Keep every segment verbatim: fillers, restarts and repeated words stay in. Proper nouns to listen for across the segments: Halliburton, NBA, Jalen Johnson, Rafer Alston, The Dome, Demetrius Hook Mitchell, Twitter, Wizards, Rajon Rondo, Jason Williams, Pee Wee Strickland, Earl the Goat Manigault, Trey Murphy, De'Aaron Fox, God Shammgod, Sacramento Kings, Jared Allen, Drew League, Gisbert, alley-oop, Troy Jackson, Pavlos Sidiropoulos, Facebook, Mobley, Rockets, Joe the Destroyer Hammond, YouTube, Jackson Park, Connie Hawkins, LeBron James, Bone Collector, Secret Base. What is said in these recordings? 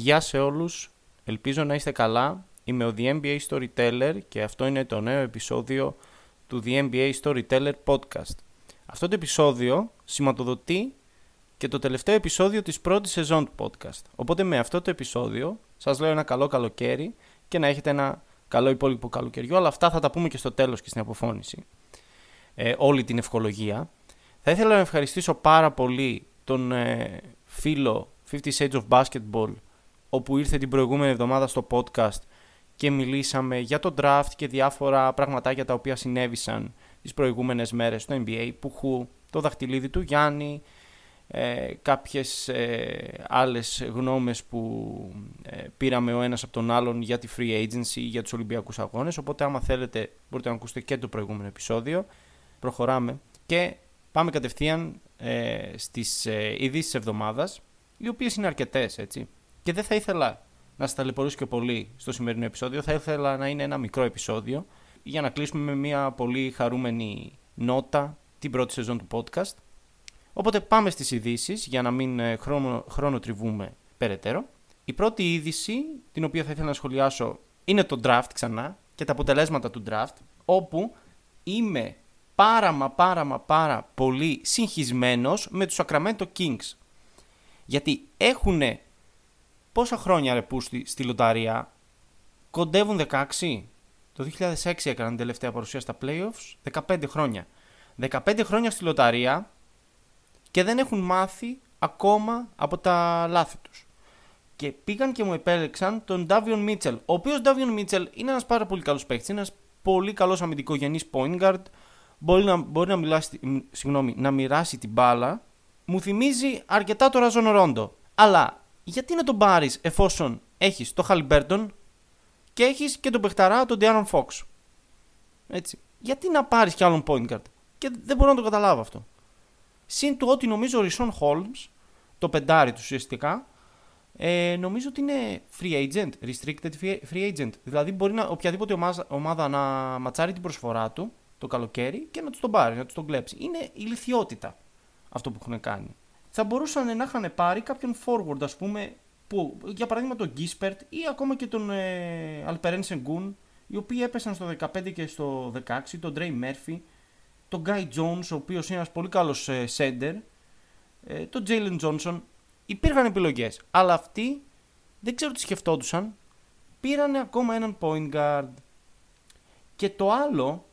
Γεια σε όλους, ελπίζω να είστε καλά. Είμαι ο The εμ μπι έι Storyteller και αυτό είναι το νέο επεισόδιο του The εμ μπι έι Storyteller Podcast. Αυτό το επεισόδιο σηματοδοτεί και το τελευταίο επεισόδιο της πρώτης σεζόν του podcast. Οπότε με αυτό το επεισόδιο σας λέω ένα καλό καλοκαίρι και να έχετε ένα καλό υπόλοιπο καλοκαιριού, αλλά αυτά θα τα πούμε και στο τέλος και στην αποφώνηση. Ε, όλη την ευχολογία. Θα ήθελα να ευχαριστήσω πάρα πολύ τον ε, φίλο fifty Shades of Basketball, όπου ήρθε την προηγούμενη εβδομάδα στο podcast και μιλήσαμε για το draft και διάφορα πραγματάκια τα οποία συνέβησαν τις προηγούμενες μέρες στο εν μπι έι, πουχού, το δαχτυλίδι του Γιάννη, ε, κάποιες ε, άλλες γνώμες που ε, πήραμε ο ένας από τον άλλον για τη free agency, για τους Ολυμπιακούς Αγώνες. Οπότε άμα θέλετε μπορείτε να ακούσετε και το προηγούμενο επεισόδιο. Προχωράμε και πάμε κατευθείαν ε, στις ε, ειδήσεις εβδομάδας, οι οποίες είναι αρκετές, έτσι. Και δεν θα ήθελα να σταλαιπωρήσω και πολύ στο σημερινό επεισόδιο, θα ήθελα να είναι ένα μικρό επεισόδιο για να κλείσουμε με μια πολύ χαρούμενη νότα την πρώτη σεζόν του podcast. Οπότε πάμε στις ειδήσεις για να μην χρόνο, χρόνο τριβούμε περαιτέρω. Η πρώτη είδηση την οποία θα ήθελα να σχολιάσω είναι το draft ξανά και τα αποτελέσματα του draft, όπου είμαι πάρα μα πάρα μα πάρα πολύ συγχυσμένος με τους Sacramento Kings. Γιατί έχουνε πόσα χρόνια ρε πούστη στη λοταρία, κοντεύουν δεκαέξι. Το δύο χιλιάδες έξι έκαναν την τελευταία παρουσία στα playoffs, δεκαπέντε χρόνια. δεκαπέντε χρόνια στη λοταρία και δεν έχουν μάθει ακόμα από τα λάθη τους. Και πήγαν και μου επέλεξαν τον Davion Mitchell, ο οποίος Davion Mitchell είναι ένας πάρα πολύ καλός παίκτης, ένας πολύ καλός αμυντικογενής point guard, μπορεί να, μπορεί να, μιλάσει, συγγνώμη, να μοιράσει την μπάλα. Μου θυμίζει αρκετά το Rajon Rondo. Αλλά γιατί να τον πάρεις εφόσον έχεις το Halliburton και έχεις και τον παιχταρά τον De'Aaron Fox. Έτσι. Γιατί να πάρεις κι άλλον point guard. Και δεν μπορώ να το καταλάβω αυτό. Συν του ότι νομίζω ο Rison Holmes, το πεντάρι του ουσιαστικά, ε, νομίζω ότι είναι free agent, restricted free agent. Δηλαδή μπορεί να, οποιαδήποτε ομάδα, ομάδα να ματσάρει την προσφορά του το καλοκαίρι και να του τον πάρει, να του τον κλέψει. Είναι ηλιθιότητα αυτό που έχουν κάνει. Θα μπορούσαν να είχαν πάρει κάποιον forward, ας πούμε, που, για παράδειγμα τον Gisbert ή ακόμα και τον ε, Alperen Sengun, οι οποίοι έπεσαν στο δεκαπέντε και στο δεκαέξι, τον Trey Murphy, τον Guy Jones, ο οποίος είναι ένας πολύ καλός ε, center, ε, τον Jalen Johnson. Υπήρχαν επιλογές, αλλά αυτοί δεν ξέρω τι σκεφτόντουσαν, πήραν ακόμα έναν point guard. Και το άλλο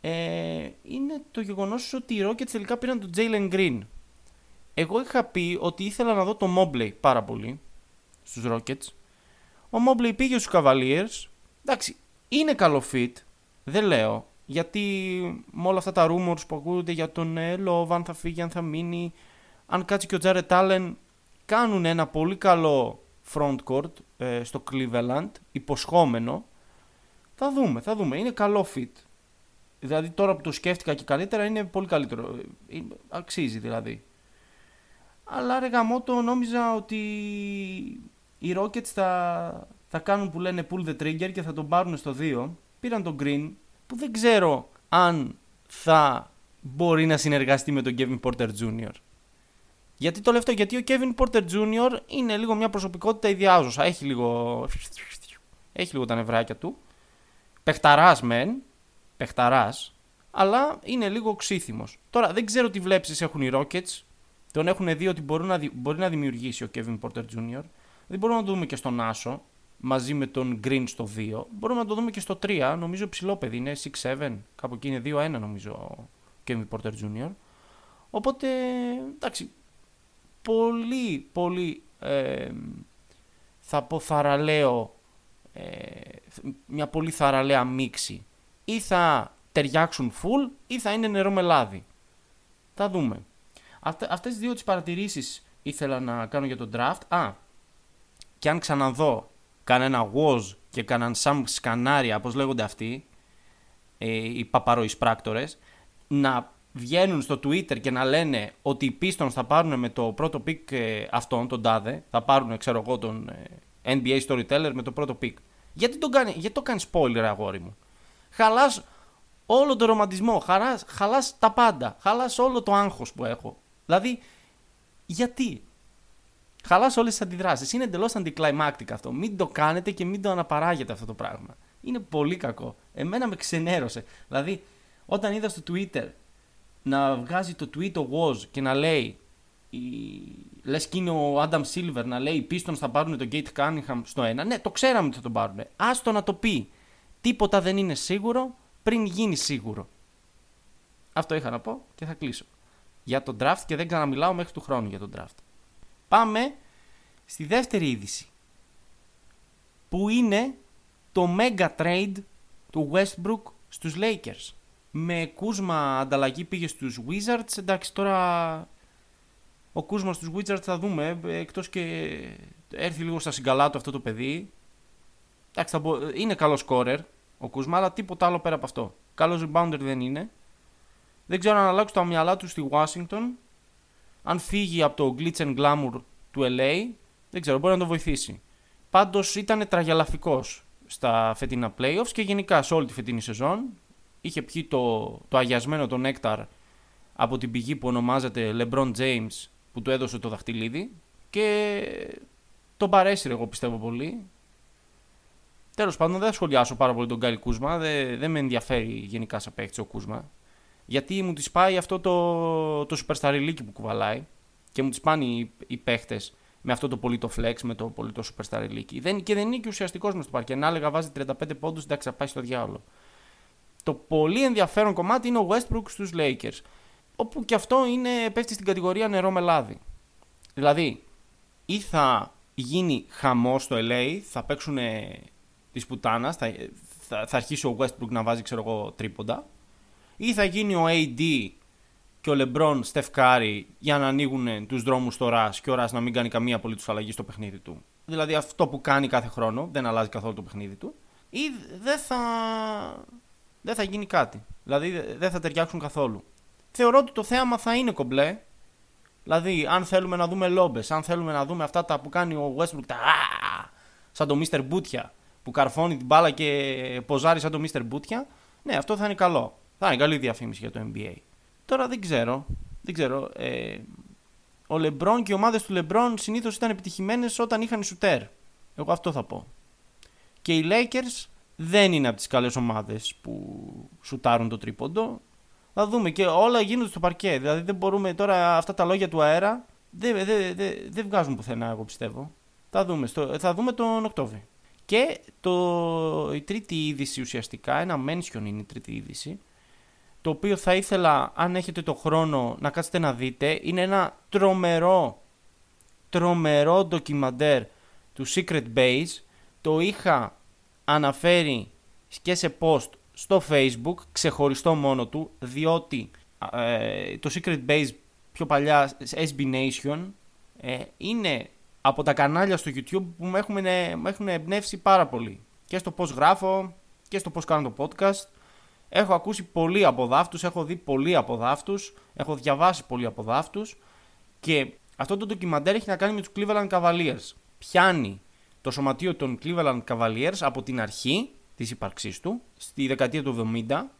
Ε, είναι το γεγονός ότι οι Rockets τελικά πήραν τον Jalen Green. Εγώ είχα πει ότι ήθελα να δω τον Mobley πάρα πολύ στους Rockets. Ο Mobley πήγε στους Cavaliers. Εντάξει, είναι καλό fit, δεν λέω, γιατί με όλα αυτά τα rumors που ακούγονται για τον Love, αν θα φύγει, αν θα μείνει, αν κάτσει και ο Jared Allen, κάνουν ένα πολύ καλό frontcourt ε, στο Cleveland, υποσχόμενο. Θα δούμε, θα δούμε, είναι καλό fit. Δηλαδή τώρα που το σκέφτηκα και καλύτερα είναι πολύ καλύτερο, αξίζει δηλαδή. Αλλά ρε γαμώτο, νόμιζα ότι οι Rockets θα, θα κάνουν που λένε pull the trigger και θα τον πάρουν στο δύο. Πήραν τον Green που δεν ξέρω αν θα μπορεί να συνεργαστεί με τον Kevin Porter τζούνιορ. Γιατί το λέω αυτό, γιατί ο Kevin Porter τζούνιορ είναι λίγο μια προσωπικότητα ιδιάζωσα, έχει λίγο, έχει λίγο τα νευράκια του, παιχταράς μεν. Πεχταράς, αλλά είναι λίγο ξύθιμος. Τώρα δεν ξέρω τι βλέψεις έχουν οι Rockets. Τον έχουν δει ότι μπορεί να, δη... μπορεί να δημιουργήσει ο Kevin Porter τζούνιορ. Δεν μπορούμε να το δούμε και στον Άσο μαζί με τον Green στο δύο. Μπορούμε να το δούμε και στο τρία. Νομίζω ψηλό παιδί είναι έξι επτά. Κάπου εκεί είναι δύο ένα νομίζω ο Kevin Porter τζούνιορ. Οπότε εντάξει, πολύ πολύ ε, θα πω θαραλέο, ε, μια πολύ θαραλέα μίξη. Ή θα ταιριάξουν full ή θα είναι νερό με λάδι. Θα δούμε. Αυτές, αυτές δύο τις παρατηρήσεις ήθελα να κάνω για τον draft. Α, και αν ξαναδώ κανένα Woz και κανέναν Sam Σκανάρια, όπως λέγονται αυτοί, ε, οι παπαροϊσπράκτορες, να βγαίνουν στο Twitter και να λένε ότι οι Pistons θα πάρουν με το πρώτο pick ε, αυτόν, τον τάδε, θα πάρουν, ξέρω εγώ, τον ε, εν μπι έι Storyteller με το πρώτο pick. Γιατί, τον κάνει, γιατί το κάνει spoiler, αγόρι μου. Χαλάς όλο τον ρομαντισμό, χαλάς, χαλάς τα πάντα, χαλάς όλο το άγχος που έχω. Δηλαδή, γιατί. χαλάσει όλες τις αντιδράσεις. Είναι εντελώς anticlimactic αυτό. Μην το κάνετε και μην το αναπαράγετε αυτό το πράγμα. Είναι πολύ κακό. Εμένα με ξενέρωσε. Δηλαδή, όταν είδα στο Twitter να βγάζει το tweet ο Woz και να λέει, η... λες και είναι ο Adam Silver, να λέει οι Pistons θα πάρουν τον Kate Cunningham στο ένα. Ναι, το ξέραμε ότι θα τον πάρουν. Άστο να το πει. Τίποτα δεν είναι σίγουρο πριν γίνει σίγουρο. Αυτό είχα να πω και θα κλείσω για τον draft και δεν ξαναμιλάω μέχρι του χρόνου για τον draft. Πάμε στη δεύτερη είδηση, που είναι το mega trade του Westbrook στους Lakers. Με Kuzma ανταλλαγή πήγε στους Wizards. Εντάξει, τώρα ο Kuzma στους Wizards θα δούμε, εκτός και έρθει λίγο στα συγκαλά του αυτό το παιδί. Εντάξει, θα μπο... είναι καλός scorer ο Kuzma, αλλά τίποτα άλλο πέρα από αυτό. Καλός rebounder δεν είναι. Δεν ξέρω αν αλλάξουν τα μυαλά του στη Washington. Αν φύγει από το glitch and glamour του ελ έι, δεν ξέρω, μπορεί να το βοηθήσει. Πάντως ήταν τραγελαφικός στα φετινά playoffs και γενικά σε όλη τη φετινή σεζόν. Είχε πιει το, το αγιασμένο τον νέκταρ από την πηγή που ονομάζεται LeBron James, που του έδωσε το δαχτυλίδι και τον παρέσυρε, εγώ πιστεύω πολύ. Τέλος πάντων, δεν θα σχολιάσω πάρα πολύ τον Γκάιλ Κούσμα, δεν, δεν με ενδιαφέρει γενικά σαν παίκτης ο Κούσμα. Γιατί μου τις πάει αυτό το, το superstarιλίκι που κουβαλάει και μου τις πάνε οι, οι παίχτες με αυτό το πολύ το flex, με το πολύ το superstarιλίκι. Δεν, και δεν είναι και ουσιαστικός μες στο παρκέ. Να έλεγα βάζει τριάντα πέντε πόντους, εντάξει, θα πάει στο διάολο. Το πολύ ενδιαφέρον κομμάτι είναι ο Westbrook στους Lakers, όπου και αυτό είναι, πέφτει στην κατηγορία νερό με λάδι. Δηλαδή, ή θα γίνει χαμός στο ελ έι, θα παίξουν της πουτάνας, θα, θα, θα αρχίσει ο Westbrook να βάζει, ξέρω εγώ, τρίποντα, ή θα γίνει ο έι ντι και ο LeBron Steph Curry για να ανοίγουν τους δρόμους στο Ρας και ο Ρας να μην κάνει καμία απολύτως αλλαγή στο παιχνίδι του. Δηλαδή αυτό που κάνει κάθε χρόνο, δεν αλλάζει καθόλου το παιχνίδι του. Ή δεν θα, δεν θα γίνει κάτι. Δηλαδή δεν θα ταιριάξουν καθόλου. Θεωρώ ότι το θέαμα θα είναι κομπλέ. Δηλαδή αν θέλουμε να δούμε λόμπες, αν θέλουμε να δούμε αυτά τα που κάνει ο Westbrook, τα σαν το μίστερ Μπούτια που καρφώνει την μπάλα και ποζάρει σαν το μίστερ Μπούτια, ναι, αυτό θα είναι καλό. Θα είναι καλή διαφήμιση για το εν μπι έι. Τώρα δεν ξέρω. Δεν ξέρω. Ε, ο LeBron και οι ομάδες του LeBron συνήθως ήταν επιτυχημένες όταν είχαν σουτέρ. Εγώ αυτό θα πω. Και οι Lakers δεν είναι από τις καλές ομάδες που σουτάρουν το τρίποντο. Θα δούμε. Και όλα γίνονται στο παρκέ. Δηλαδή δεν μπορούμε τώρα αυτά τα λόγια του αέρα. Δεν δε, δε, δε βγάζουν πουθενά, εγώ πιστεύω. Θα δούμε, στο, θα δούμε τον Οκτώβρη. Και το, η τρίτη είδηση ουσιαστικά, ένα mention είναι η τρίτη είδηση, το οποίο θα ήθελα, αν έχετε το χρόνο, να κάτσετε να δείτε. Είναι ένα τρομερό, τρομερό ντοκιμαντέρ του Secret Base. Το είχα αναφέρει και σε post στο Facebook, ξεχωριστό μόνο του, διότι ε, το Secret Base πιο παλιά, ες μπι Nation, ε, είναι από τα κανάλια στο YouTube που με έχουν, με έχουν εμπνεύσει πάρα πολύ. Και στο πώς γράφω και στο πώς κάνω το podcast. Έχω ακούσει πολλοί από δάφτους, έχω δει πολλοί από δάφτους, έχω διαβάσει πολλοί από δάφτους και αυτό το ντοκιμαντέρ έχει να κάνει με τους Cleveland Cavaliers. Πιάνει το σωματείο των Cleveland Cavaliers από την αρχή της ύπαρξής του, στη δεκαετία του εβδομήντα,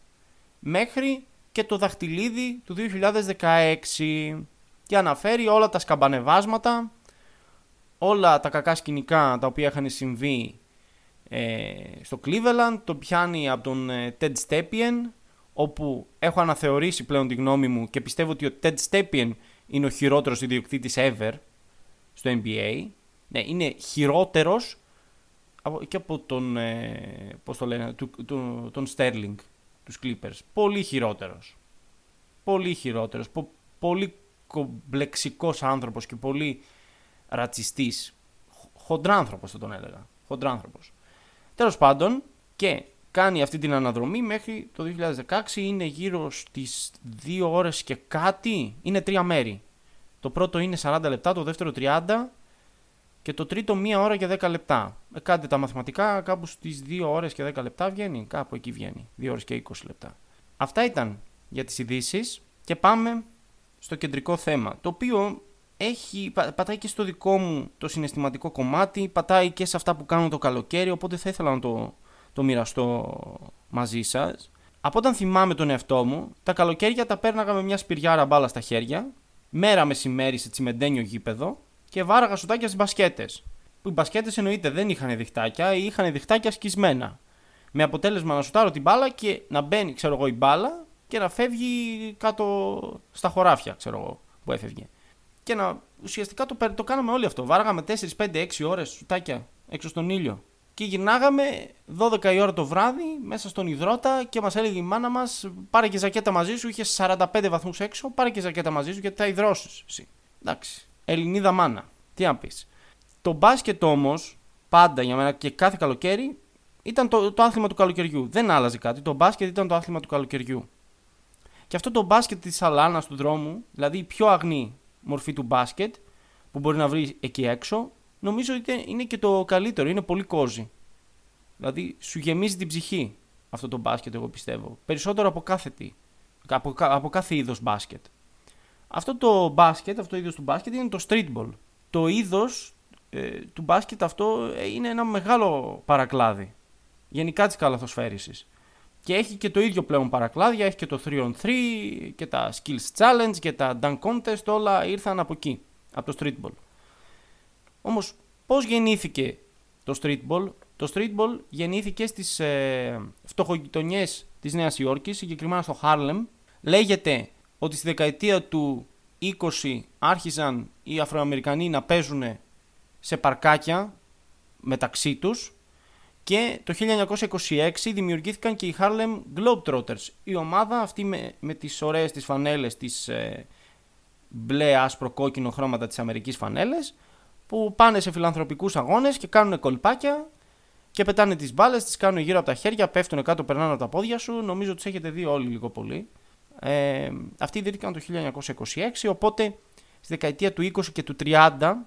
μέχρι και το δαχτυλίδι του δύο χιλιάδες δεκαέξι και αναφέρει όλα τα σκαμπανεβάσματα, όλα τα κακά σκηνικά τα οποία είχαν συμβεί Ε, στο Cleveland. Το πιάνει από τον ε, Ted Stepien, όπου έχω αναθεωρήσει πλέον τη γνώμη μου και πιστεύω ότι ο Ted Stepien είναι ο χειρότερος ιδιοκτήτης ever στο εν μπι έι. Ναι, είναι χειρότερος από, και από τον ε, πώς το λένε, του, του, τον Sterling τους Clippers. Πολύ χειρότερος. Πολύ χειρότερος. Πο, πολύ κομπλεξικός άνθρωπος και πολύ ρατσιστής. Χοντράνθρωπος θα τον έλεγα. Χοντράνθρωπος. Τέλος πάντων, και κάνει αυτή την αναδρομή μέχρι το δύο χιλιάδες δεκαέξι, είναι γύρω στις δύο ώρες και κάτι, είναι τρία μέρη. Το πρώτο είναι σαράντα λεπτά, το δεύτερο τριάντα και το τρίτο μία ώρα και δέκα λεπτά. Ε, κάντε τα μαθηματικά, κάπου στις δύο ώρες και δέκα λεπτά βγαίνει, κάπου εκεί βγαίνει, δύο ώρες και είκοσι λεπτά. Αυτά ήταν για τις ειδήσεις και πάμε στο κεντρικό θέμα, το οποίο Έχει, πα, πατάει και στο δικό μου το συναισθηματικό κομμάτι, πατάει και σε αυτά που κάνω το καλοκαίρι, οπότε θα ήθελα να το, το μοιραστώ μαζί σας. Από όταν θυμάμαι τον εαυτό μου, τα καλοκαίρια τα πέρναγα με μια σπυριάρα μπάλα στα χέρια, μέρα μεσημέρι σε τσιμεντένιο γήπεδο, και βάραγα σουτάκια στις μπασκέτες. Που οι μπασκέτες εννοείται δεν είχαν διχτάκια ή είχαν διχτάκια σκισμένα. Με αποτέλεσμα να σουτάρω την μπάλα και να μπαίνει, ξέρω εγώ, η μπάλα και να φεύγει κάτω στα χωράφια, ξέρω εγώ, που έφευγε. Και να, ουσιαστικά το, το κάναμε όλοι αυτό. Βάραγαμε τέσσερις, πέντε, έξι ώρες σουτάκια έξω στον ήλιο. Και γυρνάγαμε δώδεκα η ώρα το βράδυ μέσα στον υδρότα και μας έλεγε η μάνα μας: πάρε και ζακέτα μαζί σου. Είχε σαράντα πέντε βαθμούς έξω, πάρε και ζακέτα μαζί σου γιατί θα υδρώσεις εσύ. Εντάξει. Ελληνίδα μάνα. Τι να πεις. Το μπάσκετ όμως, πάντα για μένα και κάθε καλοκαίρι, ήταν το, το άθλημα του καλοκαιριού. Δεν άλλαζε κάτι. Το μπάσκετ ήταν το άθλημα του καλοκαιριού. Και αυτό το μπάσκετ της αλάνας του δρόμου, δηλαδή η πιο αγνή μορφή του μπάσκετ που μπορεί να βρει εκεί έξω, νομίζω ότι είναι και το καλύτερο. Είναι πολύ κόζι. Δηλαδή σου γεμίζει την ψυχή αυτό το μπάσκετ, εγώ πιστεύω. Περισσότερο από κάθε, τι, από, από κάθε είδος μπάσκετ. Αυτό το μπάσκετ, αυτό το είδος του μπάσκετ είναι το streetball. Το είδος ε, του μπάσκετ αυτό είναι ένα μεγάλο παρακλάδι. Γενικά της καλαθοσφαίρισης. Και έχει και το ίδιο πλέον παρακλάδια, έχει και το τρία on τρία και τα skills challenge και τα dunk contest, όλα ήρθαν από εκεί, από το streetball. Όμως πώς γεννήθηκε το streetball? Το streetball γεννήθηκε στις ε, φτωχογειτονιές της Νέας Υόρκης, συγκεκριμένα στο Χάρλεμ. Λέγεται ότι στη δεκαετία του είκοσι άρχισαν οι Αφροαμερικανοί να παίζουν σε παρκάκια μεταξύ τους. Και το χίλια εννιακόσια είκοσι έξι δημιουργήθηκαν και οι Harlem Globetrotters. Η ομάδα αυτή με, με τις ωραίες τις φανέλες, τις ε, μπλε, άσπρο, κόκκινο χρώματα της Αμερικής φανέλες, που πάνε σε φιλανθρωπικούς αγώνες και κάνουν κολπάκια και πετάνε τις μπάλες, τις κάνουν γύρω από τα χέρια, πέφτουν κάτω, περνάνε από τα πόδια σου. Νομίζω τους έχετε δει όλοι λίγο πολύ. Ε, αυτοί ιδρύθηκαν το χίλια εννιακόσια είκοσι έξι, οπότε στη δεκαετία του είκοσι και του τριάντα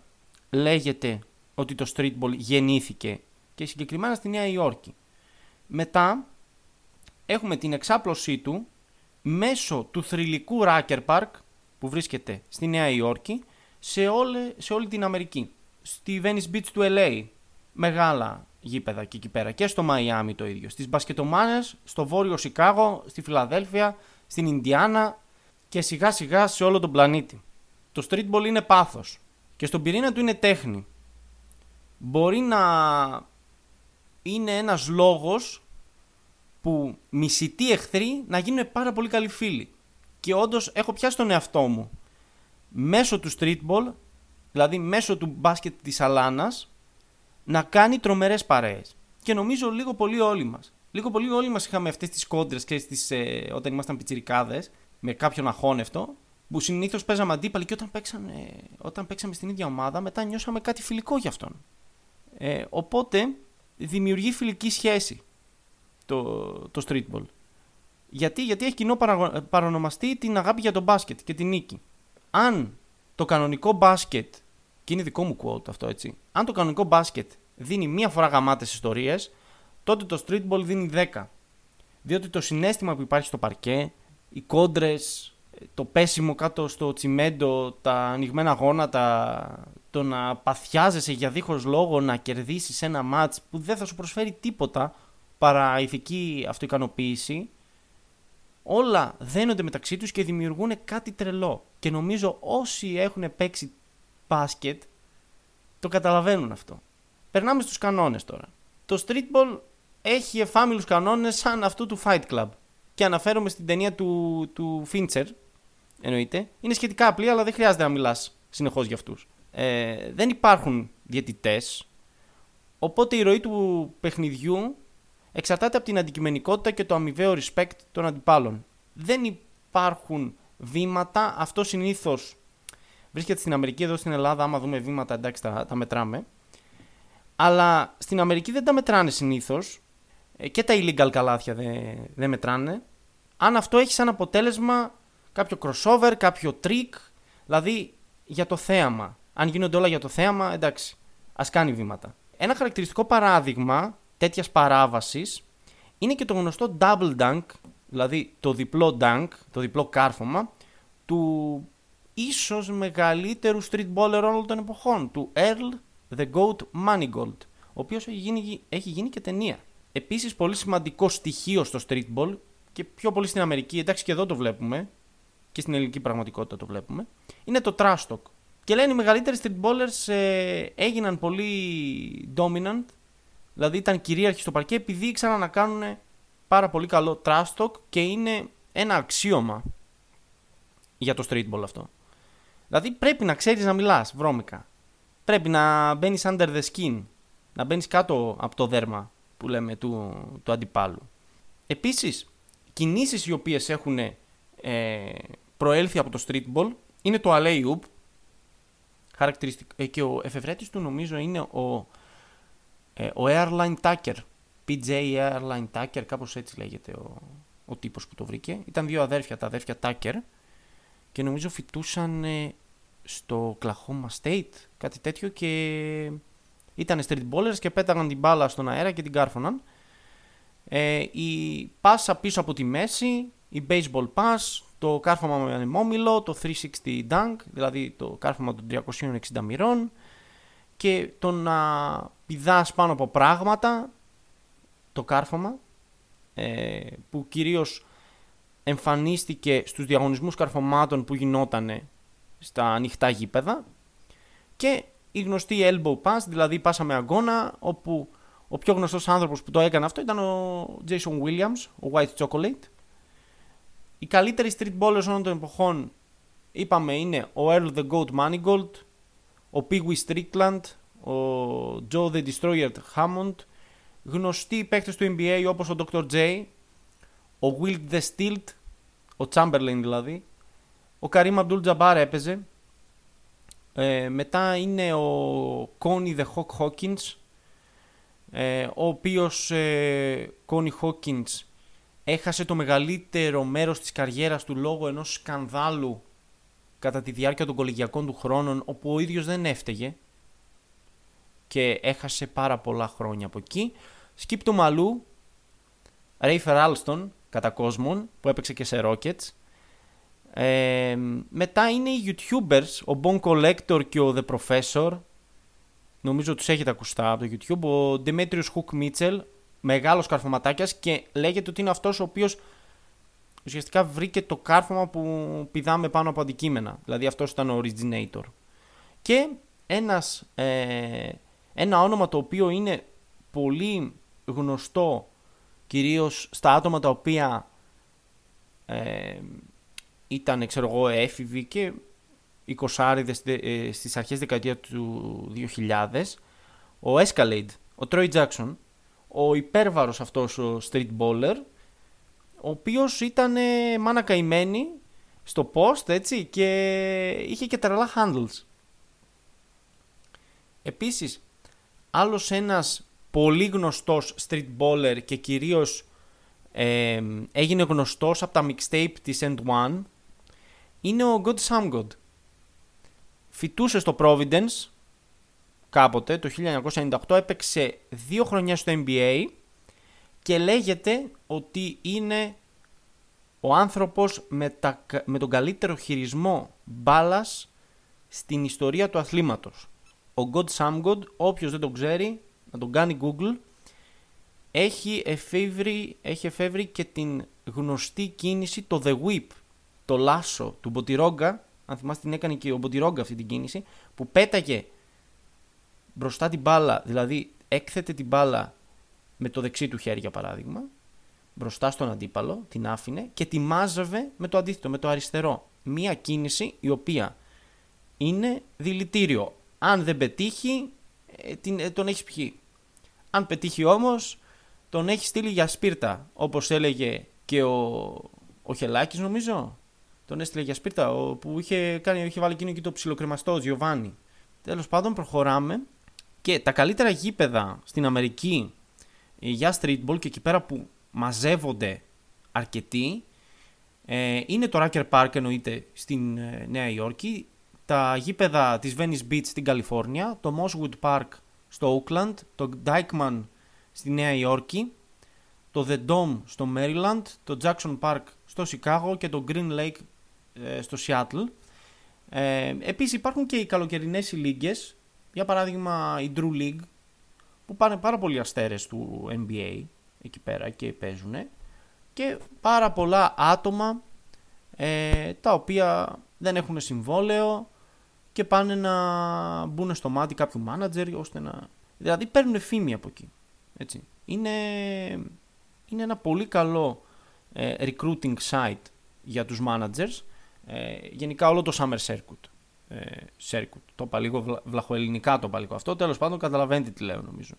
λέγεται ότι το streetball γεννήθηκε. Και συγκεκριμένα στη Νέα Υόρκη. Μετά έχουμε την εξάπλωσή του μέσω του θρυλικού Rucker Park που βρίσκεται στη Νέα Υόρκη σε, όλη, σε όλη την Αμερική. Στη Venice Beach του ελ έι, μεγάλα γήπεδα και εκεί πέρα. Και στο Μαϊάμι το ίδιο. Στις μπασκετομάνες, στο Βόρειο Σικάγο, στη Φιλαδέλφια, στην Ινδιάνα και σιγά σιγά σε όλο τον πλανήτη. Το streetball είναι πάθος και στον πυρήνα του είναι τέχνη. Μπορεί να είναι ένας λόγος που μισητοί εχθροί να γίνουν πάρα πολύ καλοί φίλοι. Και όντως έχω πιάσει τον εαυτό μου μέσω του streetball, δηλαδή μέσω του μπάσκετ της αλάνας, να κάνει τρομερές παρέες. Και νομίζω λίγο πολύ όλοι μας. Λίγο πολύ όλοι μας είχαμε αυτές τις κόντρες και στις, ε, όταν ήμασταν πιτσιρικάδες με κάποιον αχώνευτο, που συνήθως παίζαμε αντίπαλοι και όταν παίξαμε, όταν παίξαμε στην ίδια ομάδα μετά νιώσαμε κάτι φιλικό για αυτόν. Ε, οπότε δημιουργεί φιλική σχέση το, το streetball. Γιατί, γιατί έχει κοινό παρα, παρονομαστεί την αγάπη για το μπάσκετ και την νίκη. Αν το κανονικό μπάσκετ, και είναι δικό μου quote αυτό έτσι, αν το κανονικό μπάσκετ δίνει μία φορά γαμάτες ιστορίες, τότε το streetball δίνει δέκα. Διότι το συναίσθημα που υπάρχει στο παρκέ, οι κόντρες, το πέσιμο κάτω στο τσιμέντο, τα ανοιγμένα γόνατα, το να παθιάζεσαι για δίχως λόγο να κερδίσεις ένα μάτς που δεν θα σου προσφέρει τίποτα παρά ηθική αυτοικανοποίηση, όλα δένονται μεταξύ τους και δημιουργούν κάτι τρελό. Και νομίζω όσοι έχουν παίξει μπάσκετ το καταλαβαίνουν αυτό. Περνάμε στους κανόνες τώρα. Το streetball έχει εφάμιλους κανόνες σαν αυτού του Fight Club. Και αναφέρομαι στην ταινία του, του Fincher, εννοείται. Είναι σχετικά απλή, αλλά δεν χρειάζεται να μιλάς συνεχώς για αυτούς. Ε, δεν υπάρχουν διαιτητές, οπότε η ροή του παιχνιδιού εξαρτάται από την αντικειμενικότητα και το αμοιβαίο respect των αντιπάλων. Δεν υπάρχουν βήματα, αυτό συνήθως βρίσκεται στην Αμερική, εδώ στην Ελλάδα άμα δούμε βήματα εντάξει τα, τα μετράμε, αλλά στην Αμερική δεν τα μετράνε συνήθως και τα illegal καλάθια δεν δε μετράνε, αν αυτό έχει σαν αποτέλεσμα κάποιο crossover, κάποιο trick, δηλαδή για το θέαμα. Αν γίνονται όλα για το θέαμα, εντάξει, ας κάνει βήματα. Ένα χαρακτηριστικό παράδειγμα τέτοιας παράβασης είναι και το γνωστό double dunk, δηλαδή το διπλό dunk, το διπλό κάρφωμα, του ίσως μεγαλύτερου streetballer όλων των εποχών, του Earl the Goat Manigault, ο οποίος έχει γίνει, έχει γίνει και ταινία. Επίσης, πολύ σημαντικό στοιχείο στο streetball και πιο πολύ στην Αμερική, εντάξει και εδώ το βλέπουμε και στην ελληνική πραγματικότητα το βλέπουμε, είναι το trash talk. Και λένε οι μεγαλύτεροι streetballers ε, έγιναν πολύ dominant, δηλαδή ήταν κυρίαρχοι στο παρκέ, επειδή ήξεραν να κάνουν πάρα πολύ καλό trash talk και είναι ένα αξίωμα για το streetball αυτό. Δηλαδή πρέπει να ξέρεις να μιλάς βρώμικα, πρέπει να μπαίνεις under the skin, να μπαίνεις κάτω από το δέρμα που λέμε του, του αντιπάλου. Επίσης, κινήσεις οι οποίες έχουν ε, προέλθει από το streetball είναι το alley-oop, και ο εφευρέτης του νομίζω είναι ο, ε, ο Airline Tucker, πι τζέι Airline Tucker, κάπως έτσι λέγεται ο, ο τύπος που το βρήκε. Ήταν δύο αδέρφια, τα αδέρφια Tucker, και νομίζω φοιτούσαν ε, στο Oklahoma State, κάτι τέτοιο, και ήταν streetballers και πέταγαν την μπάλα στον αέρα και την κάρφωναν. Ε, η πάσα πίσω από τη μέση, η baseball pass, το κάρφωμα με ανεμόμυλο, το τριακόσια εξήντα dunk, δηλαδή το κάρφωμα των τριακόσια εξήντα μοιρών, και το να πηδάς πάνω από πράγματα, το κάρφωμα, ε, που κυρίως εμφανίστηκε στους διαγωνισμούς καρφωμάτων που γινότανε στα ανοιχτά γήπεδα, και η γνωστή elbow pass, δηλαδή πάσα με αγκώνα, όπου ο πιο γνωστός άνθρωπος που το έκανε αυτό ήταν ο Jason Williams, ο White Chocolate. Οι καλύτεροι streetballers όλων των εποχών, είπαμε, είναι ο Earl the Goat Manigault, ο Pee Wee Strickland, ο Joe the Destroyer Hammond, γνωστοί παίκτες του εν μπι έι όπως ο ντόκτορ J, ο Wilt the Stilt, ο Chamberlain δηλαδή, ο Kareem Abdul-Jabbar έπαιζε, ε, μετά είναι ο Connie the Hawk Hawkins, ε, ο οποίος ε, Connie Hawkins έχασε το μεγαλύτερο μέρος της καριέρας του λόγω ενός σκανδάλου κατά τη διάρκεια των κολεγιακών του χρόνων, όπου ο ίδιος δεν έφταιγε και έχασε πάρα πολλά χρόνια από εκεί. Skip του μαλλού, Rafer Alston κατά κόσμον, που έπαιξε και σε Rockets. Ε, μετά είναι οι YouTubers, ο Bone Collector και ο The Professor, νομίζω τους έχετε ακουστά από το YouTube, ο Demetrius Hook Mitchell, μεγάλος καρφωματάκιας, και λέγεται ότι είναι αυτός ο οποίος ουσιαστικά βρήκε το κάρφωμα που πηδάμε πάνω από αντικείμενα. Δηλαδή αυτός ήταν ο originator. Και ένας, ε, ένα όνομα το οποίο είναι πολύ γνωστό κυρίως στα άτομα τα οποία ε, ήταν, ξέρω εγώ, έφηβοι και εικοσάριδες ε, στις αρχές δεκαετία του δύο χιλιάδες, ο Escalade, ο Troy Jackson, ο υπέρβαρος αυτός ο streetballer, ο οποίος ήταν ε, μάνα καημένη στο post, έτσι, και είχε και τρελά handles. Επίσης, άλλος ένας πολύ γνωστός streetballer και κυρίως ε, έγινε γνωστός από τα mixtape της εν ουάν είναι ο God Shammgod. Φοιτούσε στο Providence κάποτε, το χίλια εννιακόσια ενενήντα οκτώ, έπαιξε δύο χρονιά στο εν μπι έι και λέγεται ότι είναι ο άνθρωπος με, τα, με τον καλύτερο χειρισμό μπάλας στην ιστορία του αθλήματος. Ο God Shammgod, όποιος δεν τον ξέρει, να τον κάνει Google, έχει εφεύρει, έχει εφεύρει και την γνωστή κίνηση, το The Whip, το λάσο του Μποτιρόγκα, αν θυμάστε την έκανε και ο Μποτιρόγκα αυτή την κίνηση, που πέταγε μπροστά την μπάλα, δηλαδή έκθετε την μπάλα με το δεξί του χέρι για παράδειγμα, μπροστά στον αντίπαλο, την άφηνε και τη μάζευε με το αντίθετο, με το αριστερό. Μία κίνηση η οποία είναι δηλητήριο. Αν δεν πετύχει, τον έχει πιει. Αν πετύχει όμως, τον έχει στείλει για σπίρτα, όπως έλεγε και ο, ο Χελάκης νομίζω. Τον έστειλε για σπίρτα, ο, που είχε, κάνει, είχε βάλει εκείνο και το ψιλοκρεμαστό, Giovanni. Τέλος πάντων, προχωράμε. Και τα καλύτερα γήπεδα στην Αμερική για streetball, και εκεί πέρα που μαζεύονται αρκετοί, ε, είναι το Rucker Park, εννοείται, στην ε, Νέα Υόρκη, τα γήπεδα της Venice Beach στην Καλιφόρνια, το Mosswood Park στο Oakland, το Dyckman στη Νέα Υόρκη, το The Dome στο Maryland, το Jackson Park στο Σικάγο και το Green Lake ε, στο Seattle. Ε, επίσης υπάρχουν και οι καλοκαιρινές οι λίγκες, για παράδειγμα η Drew League, που πάνε πάρα πολλοί αστέρες του εν μπι έι εκεί πέρα και παίζουν, και πάρα πολλά άτομα ε, τα οποία δεν έχουν συμβόλαιο και πάνε να μπουν στο μάτι κάποιου manager, ώστε να... Δηλαδή παίρνουν φήμη από εκεί. Έτσι. Είναι, είναι ένα πολύ καλό ε, recruiting site για τους managers. Ε, γενικά όλο το summer circuit. Ε, circuit. Το είπα λίγο βλα, βλαχοελληνικά το είπα λίγο αυτό. Τέλος πάντων καταλαβαίνετε τι λέω νομίζω.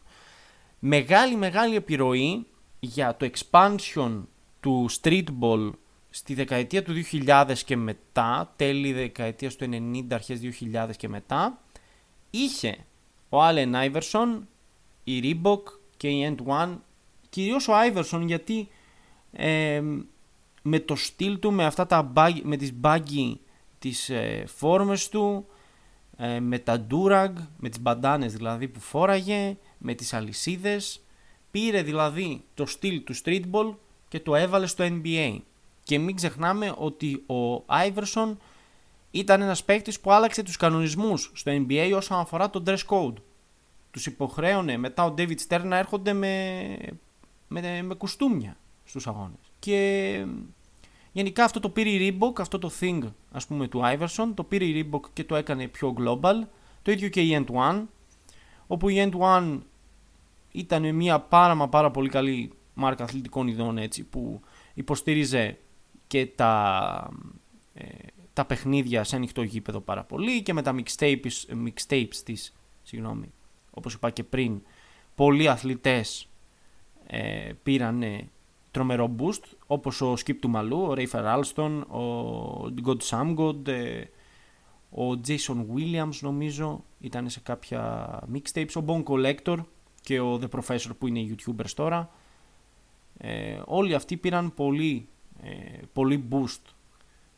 Μεγάλη μεγάλη επιρροή για το expansion του streetball στη δεκαετία του δύο χιλιάδες και μετά, τέλη δεκαετίας του ενενήντα, αρχές δύο χιλιάδες και μετά, είχε ο Allen Iverson, η Reebok και η εν ουάν, κυρίως ο Iverson, γιατί ε, με το στυλ του, με, αυτά τα baggy, με τις baggy τις ε, φόρμες του, ε, με τα durag, με τις μπαντάνες δηλαδή που φόραγε, με τις αλυσίδες, πήρε δηλαδή το στυλ του streetball και το έβαλε στο εν μπι έι. Και μην ξεχνάμε ότι ο Iverson ήταν ένας παίκτης που άλλαξε τους κανονισμούς στο εν μπι έι όσον αφορά το dress code. Τους υποχρέωνε μετά ο David Stern να έρχονται με, με, με κουστούμια στους αγώνες. Και γενικά αυτό το πήρε η Reebok, αυτό το thing ας πούμε του Iverson, το πήρε η Reebok και το έκανε πιο global. Το ίδιο και η εν ουάν, όπου η εν ουάν ήταν μια πάρα μα πάρα πολύ καλή μάρκα αθλητικών ειδών, έτσι, που υποστήριζε και τα, ε, τα παιχνίδια σε ανοιχτό γήπεδο πάρα πολύ και με τα mixtapes, mixtapes της, συγγνώμη, όπως είπα και πριν, πολλοί αθλητές ε, πήρανε τρομερό boost, όπως ο Skip του Malou, ο Rafer Alston, ο God Shammgod, ε, ο Jason Williams νομίζω ήταν σε κάποια mixtapes, ο Bone Collector και ο The Professor που είναι YouTubers τώρα. Ε, όλοι αυτοί πήραν πολύ, ε, πολύ boost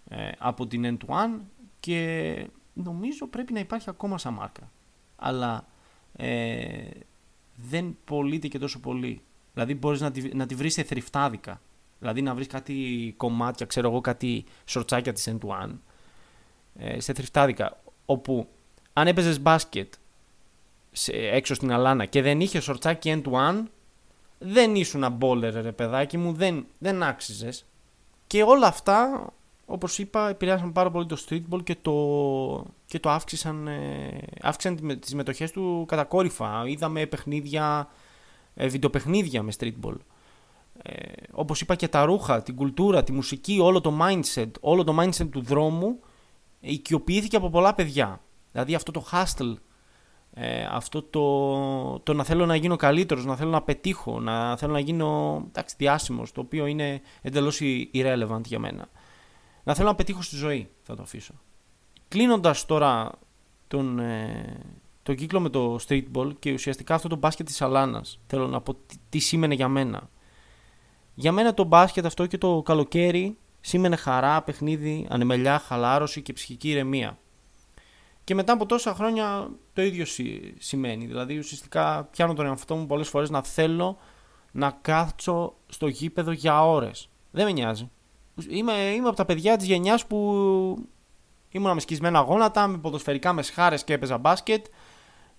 ε, από την εν ουάν και νομίζω πρέπει να υπάρχει ακόμα σαν μάρκα. Αλλά ε, δεν πωλείται και τόσο πολύ. Δηλαδή μπορείς να τη, να τη βρεις σε θριφτάδικα. Δηλαδή να βρεις κάτι κομμάτια, ξέρω εγώ, κάτι σορτσάκια της εν ουάν ε, σε θριφτάδικα. Όπου αν έπαιζες μπάσκετ σε, έξω στην Αλάνα και δεν είχε σορτσάκι εν ουάν, δεν ήσουν μπόλερ ρε παιδάκι μου, δεν, δεν άξιζες. Και όλα αυτά, όπως είπα, επηρεάσαν πάρα πολύ το streetball και το, και το αύξησαν, ε, αύξησαν τις μετοχές του κατακόρυφα. Είδαμε παιχνίδια, ε, βιντεοπαιχνίδια με streetball. Ε, όπως είπα και τα ρούχα, την κουλτούρα, τη μουσική, όλο το mindset, όλο το mindset του δρόμου οικειοποιήθηκε από πολλά παιδιά. Δηλαδή αυτό το hustle, Ε, αυτό το, το να θέλω να γίνω καλύτερος, να θέλω να πετύχω, να θέλω να γίνω εντάξει, διάσημος, το οποίο είναι εντελώς irrelevant για μένα. Να θέλω να πετύχω στη ζωή, θα το αφήσω. Κλείνοντας τώρα τον, ε, τον κύκλο με το streetball και ουσιαστικά αυτό το μπάσκετ της Αλάνας, θέλω να πω τι, τι σήμαινε για μένα. Για μένα το μπάσκετ αυτό και το καλοκαίρι σήμαινε χαρά, παιχνίδι, ανεμελιά, χαλάρωση και ψυχική ηρεμία. Και μετά από τόσα χρόνια το ίδιο σημαίνει. Δηλαδή ουσιαστικά πιάνω τον εαυτό μου πολλές φορές να θέλω να κάτσω στο γήπεδο για ώρες. Δεν με νοιάζει. Είμαι, είμαι από τα παιδιά της γενιάς που ήμουνα με σκισμένα γόνατα, με ποδοσφαιρικά μεσχάρες και έπαιζα μπάσκετ.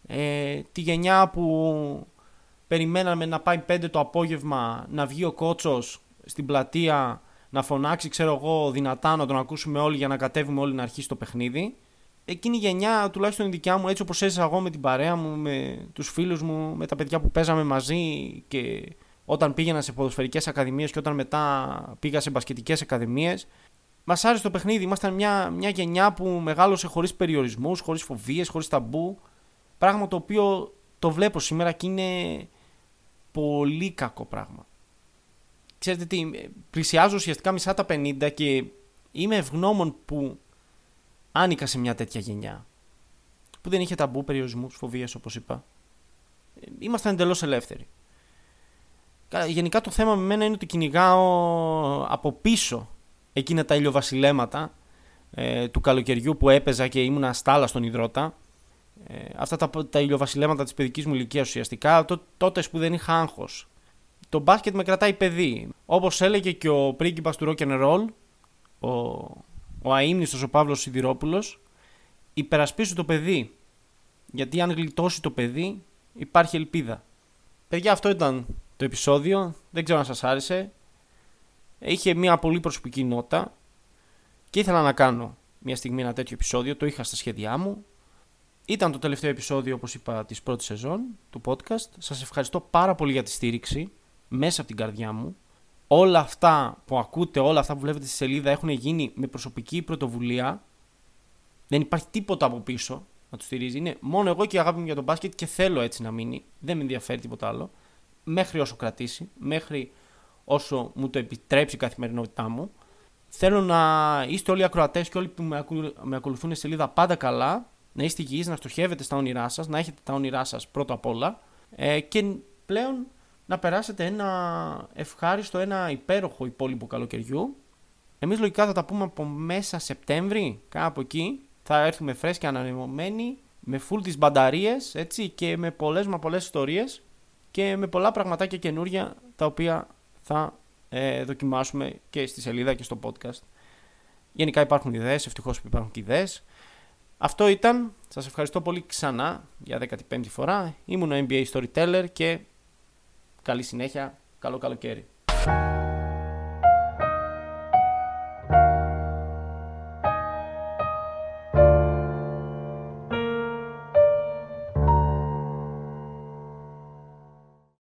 Ε, τη γενιά που περιμέναμε να πάει πέντε το απόγευμα να βγει ο κότσος στην πλατεία να φωνάξει, ξέρω εγώ, δυνατά να τον ακούσουμε όλοι για να κατέβουμε όλοι να αρχίσει το παιχνίδι. Εκείνη η γενιά, τουλάχιστον η δικιά μου, έτσι όπως έζησα εγώ με την παρέα μου, με τους φίλους μου, με τα παιδιά που παίζαμε μαζί και όταν πήγαινα σε ποδοσφαιρικές ακαδημίες και όταν μετά πήγα σε μπασκετικές ακαδημίες, μας άρεσε το παιχνίδι. Ήμασταν μια, μια γενιά που μεγάλωσε χωρίς περιορισμούς, χωρίς φοβίες, χωρίς ταμπού. Πράγμα το οποίο το βλέπω σήμερα και είναι πολύ κακό πράγμα. Ξέρετε τι, πλησιάζω ουσιαστικά μισά τα πενήντα και είμαι ευγνώμων που άνοικα σε μια τέτοια γενιά που δεν είχε ταμπού, περιορισμούς, φοβίες όπως είπα. Ήμασταν εντελώς ελεύθεροι. Γενικά το θέμα με μένα είναι ότι κυνηγάω από πίσω εκείνα τα ηλιοβασιλέματα ε, του καλοκαιριού που έπαιζα και ήμουν αστάλα στον Ιδρώτα. Ε, αυτά τα, τα ηλιοβασιλέματα της παιδικής μου ηλικίας ουσιαστικά, το, τότε που δεν είχα άγχος. Το μπάσκετ με κρατάει παιδί. Όπως έλεγε και ο πρίγκιπας του rock'n'roll, ο... ο αείμνηστος ο Παύλος Σιδηρόπουλος, υπερασπίσου το παιδί. Γιατί αν γλιτώσει το παιδί, υπάρχει ελπίδα. Παιδιά, αυτό ήταν το επεισόδιο. Δεν ξέρω αν σας άρεσε. Είχε μια πολύ προσωπική νότα. Και ήθελα να κάνω μια στιγμή ένα τέτοιο επεισόδιο, το είχα στα σχέδιά μου. Ήταν το τελευταίο επεισόδιο, όπως είπα, της πρώτης σεζόν του podcast. Σας ευχαριστώ πάρα πολύ για τη στήριξη, μέσα από την καρδιά μου. Όλα αυτά που ακούτε, όλα αυτά που βλέπετε στη σελίδα έχουν γίνει με προσωπική πρωτοβουλία. Δεν υπάρχει τίποτα από πίσω να τους στηρίζει. Είναι μόνο εγώ και η αγάπη μου για τον μπάσκετ και θέλω έτσι να μείνει. Δεν με ενδιαφέρει τίποτα άλλο. Μέχρι όσο κρατήσει, μέχρι όσο μου το επιτρέψει η καθημερινότητά μου. Θέλω να είστε όλοι οι ακροατές και όλοι που με ακολουθούν στη σελίδα πάντα καλά. Να είστε υγιείς, να στοχεύετε στα όνειρά σας, να έχετε τα όνειρά σας πρώτα απ' όλα. Ε, και πλέον να περάσετε ένα ευχάριστο, ένα υπέροχο υπόλοιπο καλοκαιριού. Εμείς λογικά θα τα πούμε από μέσα Σεπτέμβρη, κάπου εκεί. Θα έρθουμε φρέσκοι, ανανεωμένοι, με φουλ τις μπαταρίες, έτσι, και με πολλές μα πολλές ιστορίες και με πολλά πραγματάκια καινούρια τα οποία θα ε, δοκιμάσουμε και στη σελίδα και στο podcast. Γενικά υπάρχουν ιδέες, ευτυχώς που υπάρχουν και ιδέες. Αυτό ήταν. Σας ευχαριστώ πολύ ξανά για δέκατη πέμπτη φορά. Ήμουν ο εμ μπι έι Storyteller και καλή συνέχεια, καλό καλοκαίρι.